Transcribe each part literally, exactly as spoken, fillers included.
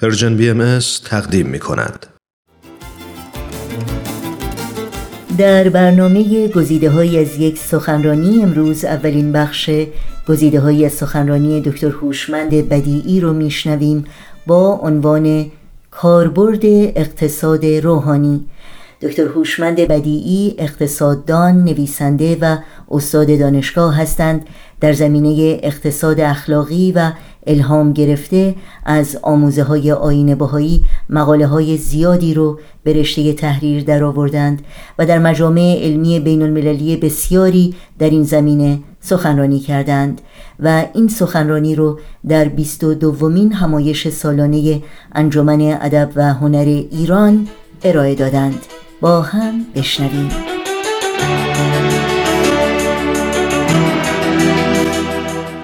پرژن بی ام اس تقدیم می کند. در برنامه گزیده های از یک سخنرانی امروز، اولین بخش گزیده های از سخنرانی دکتر حوشمند بدیعی رو می شنویم با عنوان کاربرد اقتصاد روحانی. دکتر هوشمند بدیعی اقتصاددان، نویسنده و استاد دانشگاه هستند. در زمینه اقتصاد اخلاقی و الهام گرفته از آموزه های آیین باهائی مقاله های زیادی رو به رشته تحریر درآوردند و در مجامع علمی بین المللی بسیاری در این زمینه سخنرانی کردند و این سخنرانی رو در بیست و دومین همایش سالانه انجمن ادب و هنر ایران ارائه دادند. با هم بشنویم.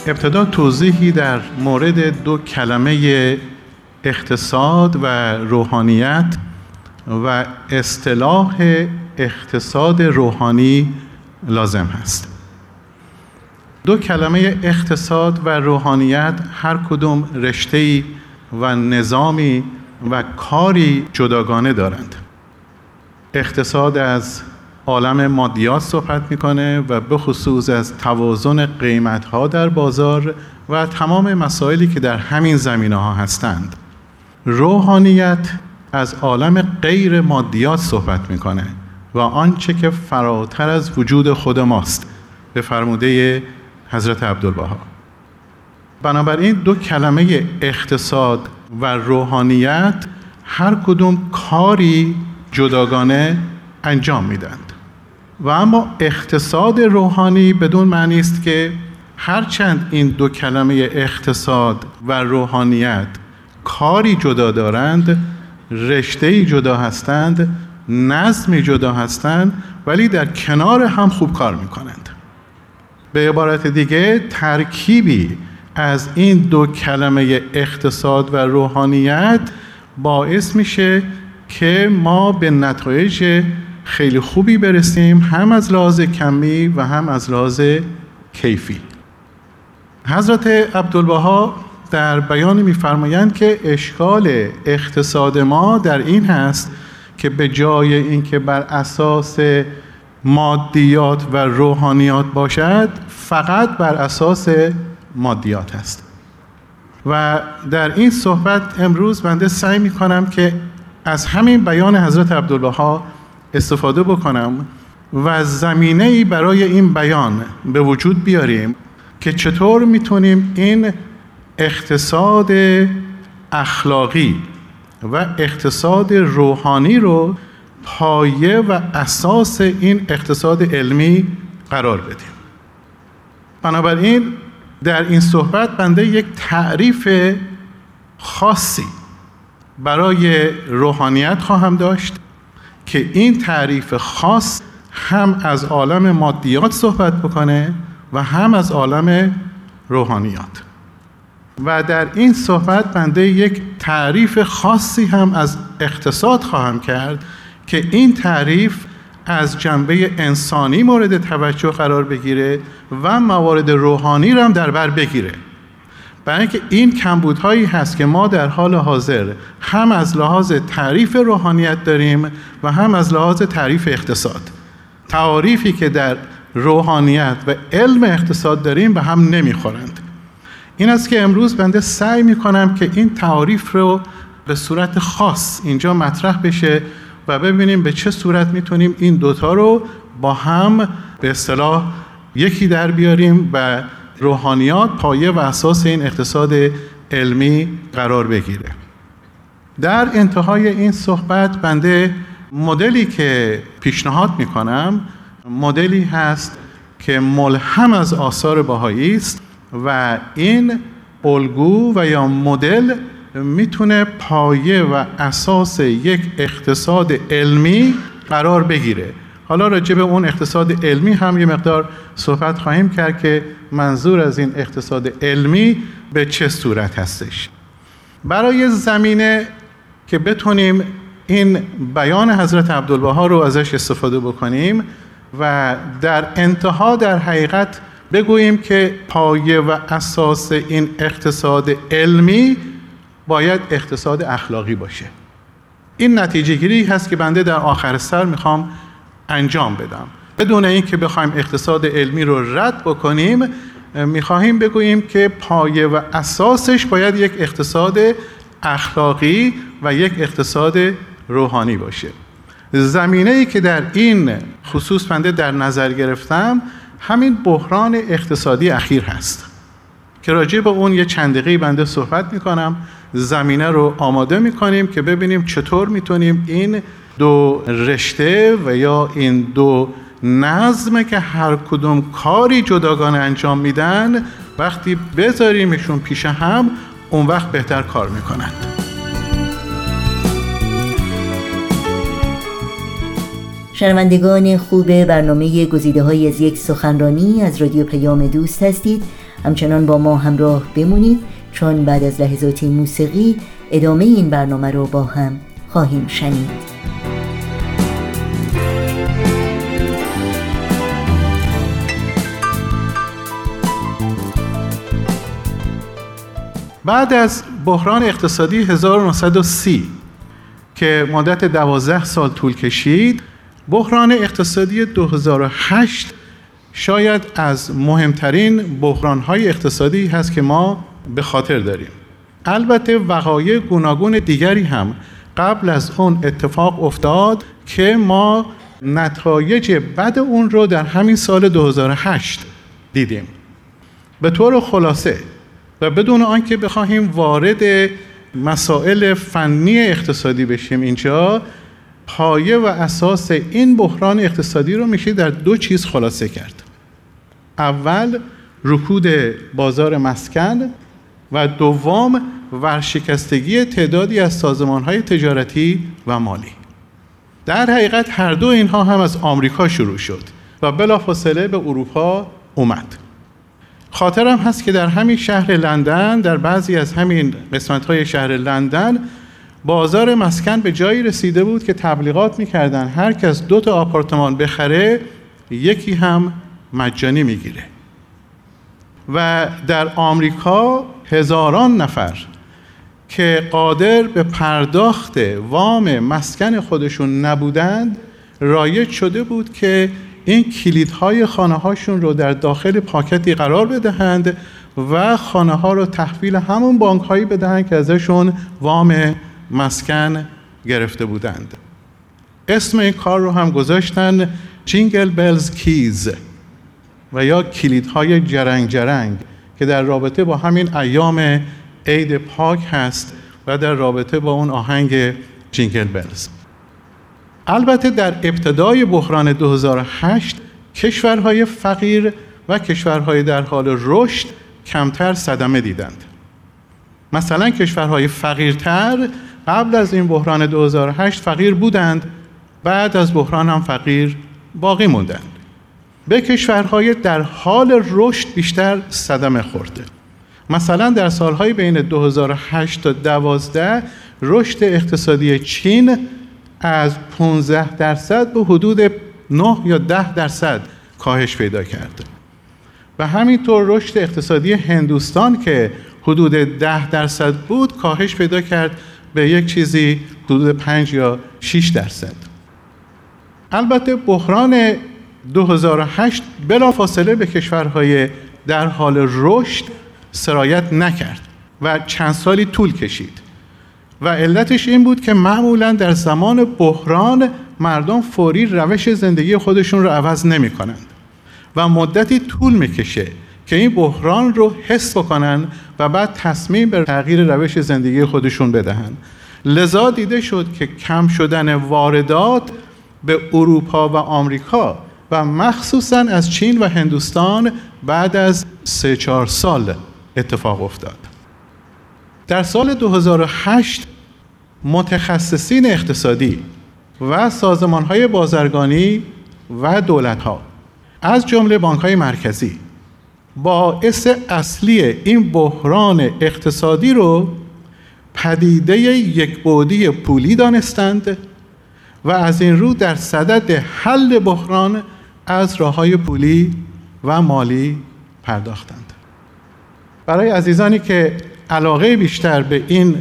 ابتدا توضیحی در مورد دو کلمه اقتصاد و روحانیت و اصطلاح اقتصاد روحانی لازم هست. دو کلمه اقتصاد و روحانیت هر کدام رشته‌ای و نظامی و کاری جداگانه دارند. اقتصاد از عالم مادیات صحبت میکنه و به خصوص از توازن قیمتها در بازار و تمام مسائلی که در همین زمینه ها هستند. روحانیت از عالم غیر مادیات صحبت میکنه و آنچه که فراتر از وجود خود ماست، به فرموده حضرت عبدالبها. بنابراین دو کلمه اقتصاد و روحانیت هر کدوم کاری جداگانه انجام میدند. و اما اقتصاد روحانی بدون معنی است که هرچند این دو کلمه اقتصاد و روحانیت کاری جدا دارند، رشته‌ای جدا هستند، نظمی جدا هستند، ولی در کنار هم خوب کار میکنند. به عبارت دیگه، ترکیبی از این دو کلمه اقتصاد و روحانیت باعث میشه که ما به نتایج خیلی خوبی برسیم، هم از لحاظ کمی و هم از لحاظ کیفی. حضرت عبدالبها در بیان میفرمایند که اشکال اقتصاد ما در این هست که به جای اینکه بر اساس مادیات و روحانیات باشد، فقط بر اساس مادیات است. و در این صحبت امروز بنده سعی می کنم که از همین بیان حضرت عبدالبها استفاده بکنم و زمینه‌ای برای این بیان به وجود بیاریم که چطور میتونیم این اقتصاد اخلاقی و اقتصاد روحانی رو پایه و اساس این اقتصاد علمی قرار بدیم. بنابراین در این صحبت بنده یک تعریف خاصی برای روحانیت خواهم داشت که این تعریف خاص هم از عالم مادیات صحبت بکنه و هم از عالم روحانیات. و در این صحبت بنده یک تعریف خاصی هم از اقتصاد خواهم کرد که این تعریف از جنبه انسانی مورد توجه قرار بگیره و موارد روحانی را هم در بر بگیره. برای اینکه این کمبودهایی هست که ما در حال حاضر هم از لحاظ تعریف روحانیت داریم و هم از لحاظ تعریف اقتصاد. تعاریفی که در روحانیت و علم اقتصاد داریم به هم نمیخورند. این است که امروز بنده سعی میکنم که این تعاریف رو به صورت خاص اینجا مطرح بشه و ببینیم به چه صورت میتونیم این دوتا رو با هم به اصطلاح یکی در بیاریم و روحانیات پایه و اساس این اقتصاد علمی قرار بگیره. در انتهای این صحبت بنده مدلی که پیشنهاد میکنم مدلی هست که ملهم از آثار باهائی است و این الگو و یا مدل میتونه پایه و اساس یک اقتصاد علمی قرار بگیره. حالا راجع به اون اقتصاد علمی هم یه مقدار صحبت خواهیم کرد که منظور از این اقتصاد علمی به چه صورت هستش. برای زمینه که بتونیم این بیان حضرت عبدالبها رو ازش استفاده بکنیم و در انتها در حقیقت بگوییم که پایه و اساس این اقتصاد علمی باید اقتصاد اخلاقی باشه. این نتیجه گیری هست که بنده در آخر سر میخوام انجام بدم. بدون اینکه بخوایم اقتصاد علمی رو رد بکنیم، میخواهیم بگوییم که پایه و اساسش باید یک اقتصاد اخلاقی و یک اقتصاد روحانی باشه. زمینه‌ای که در این خصوص بنده در نظر گرفتم همین بحران اقتصادی اخیر هست که راجع به اون یه چند دقیقه بنده صحبت میکنم. زمینه رو آماده میکنیم که ببینیم چطور میتونیم این دو رشته و یا این دو نظم که هر کدوم کاری جداگانه انجام میدن وقتی بذاریمشون پیش هم، اون وقت بهتر کار میکنن. شنوندگان خوب برنامه گزیده‌های از یک سخنرانی از رادیو پیام دوست هستید. همچنان با ما همراه بمونید، چون بعد از لحظات موسیقی ادامه این برنامه رو با هم خواهیم شنید. بعد از بحران اقتصادی هزار و نهصد و سی که مدت دوازده سال طول کشید، بحران اقتصادی دو هزار و هشت شاید از مهمترین بحران‌های اقتصادی هست که ما به خاطر داریم. البته وقایع گوناگون دیگری هم قبل از اون اتفاق افتاد که ما نتایج بد اون رو در همین سال دو هزار و هشت دیدیم. به طور خلاصه و بدون آنکه بخواهیم وارد مسائل فنی اقتصادی بشیم، اینجا پایه و اساس این بحران اقتصادی رو میشه در دو چیز خلاصه کرد. اول رکود بازار مسکن و دوم ورشکستگی تعدادی از سازمان‌های تجارتی و مالی. در حقیقت هر دو اینها هم از آمریکا شروع شد و بلافاصله به اروپا اومد. خاطرم هست که در همین شهر لندن، در بعضی از همین قسمت‌های شهر لندن، بازار مسکن به جایی رسیده بود که تبلیغات می‌کردن هر کس دو تا آپارتمان بخره یکی هم مجانی می‌گیره. و در آمریکا هزاران نفر که قادر به پرداخت وام مسکن خودشون نبودند، رایج شده بود که این کلیدهای خانه‌هاشون رو در داخل پاکتی قرار بدهند و خانه‌ها رو تحویل همون بانک‌هایی بدهند که ازشون وام مسکن گرفته بودند. اسم این کار رو هم گذاشتن چینگل بلز کیز و یا کلیدهای جرنگ جرنگ، که در رابطه با همین ایام عید پاک هست و در رابطه با اون آهنگ چینگل بلز. البته در ابتدای بحران دو هزار و هشت کشورهای فقیر و کشورهای در حال رشد کمتر صدمه دیدند. مثلا کشورهای فقیرتر قبل از این بحران دو هزار و هشت فقیر بودند، بعد از بحران هم فقیر باقی موندند. به کشورهای در حال رشد بیشتر صدمه خورده. مثلا در سالهای بین دو هزار و هشت تا دوازده رشد اقتصادی چین از پانزده درصد به حدود نه یا ده درصد کاهش پیدا کرده و همینطور رشد اقتصادی هندوستان که حدود ده درصد بود کاهش پیدا کرد به یک چیزی حدود پنج یا شش درصد. البته بحران دو هزار و هشت بلافاصله به کشورهای در حال رشد سرایت نکرد و چند سالی طول کشید و علتش این بود که معمولاً در زمان بحران مردم فوری روش زندگی خودشون رو عوض نمی کنند و مدتی طول میکشه که این بحران رو حس بکنن و بعد تصمیم به تغییر روش زندگی خودشون بدهن. لذا دیده شد که کم شدن واردات به اروپا و آمریکا و مخصوصاً از چین و هندوستان بعد از سه چهار سال اتفاق افتاد. در سال دو هزار و هشت متخصصین اقتصادی و سازمان‌های بازرگانی و دولت‌ها از جمله بانک‌های مرکزی باعث اصلی این بحران اقتصادی رو پدیده یکبعدی پولی دانستند و از این رو در صدد حل بحران از راه‌های پولی و مالی پرداختند. برای عزیزانی که علاقه بیشتر به این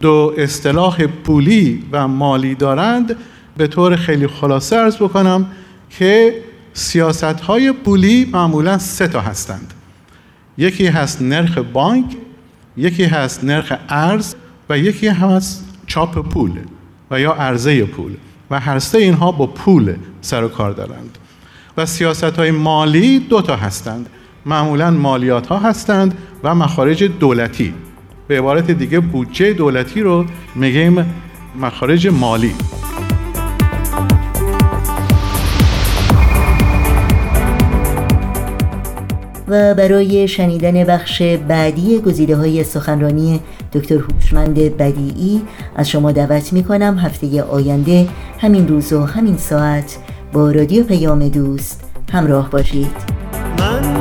دو اصطلاح پولی و مالی دارند، به طور خیلی خلاصه عرض بکنم که سیاست‌های پولی معمولاً سه تا هستند. یکی هست نرخ بانک، یکی هست نرخ ارز و یکی هست چاپ پول و یا عرضه پول، و هر سه اینها با پول سر و کار دارند. و سیاست‌های مالی دو تا هستند، معمولاً مالیات‌ها هستند و مخارج دولتی. به عبارت دیگه بودجه دولتی رو میگیم مخارج مالی. و برای شنیدن بخش بعدی گزیده‌های سخنرانی دکتر هوشمند بدیعی از شما دعوت می‌کنم هفته آینده همین روز و همین ساعت با رادیو پیام دوست همراه باشید.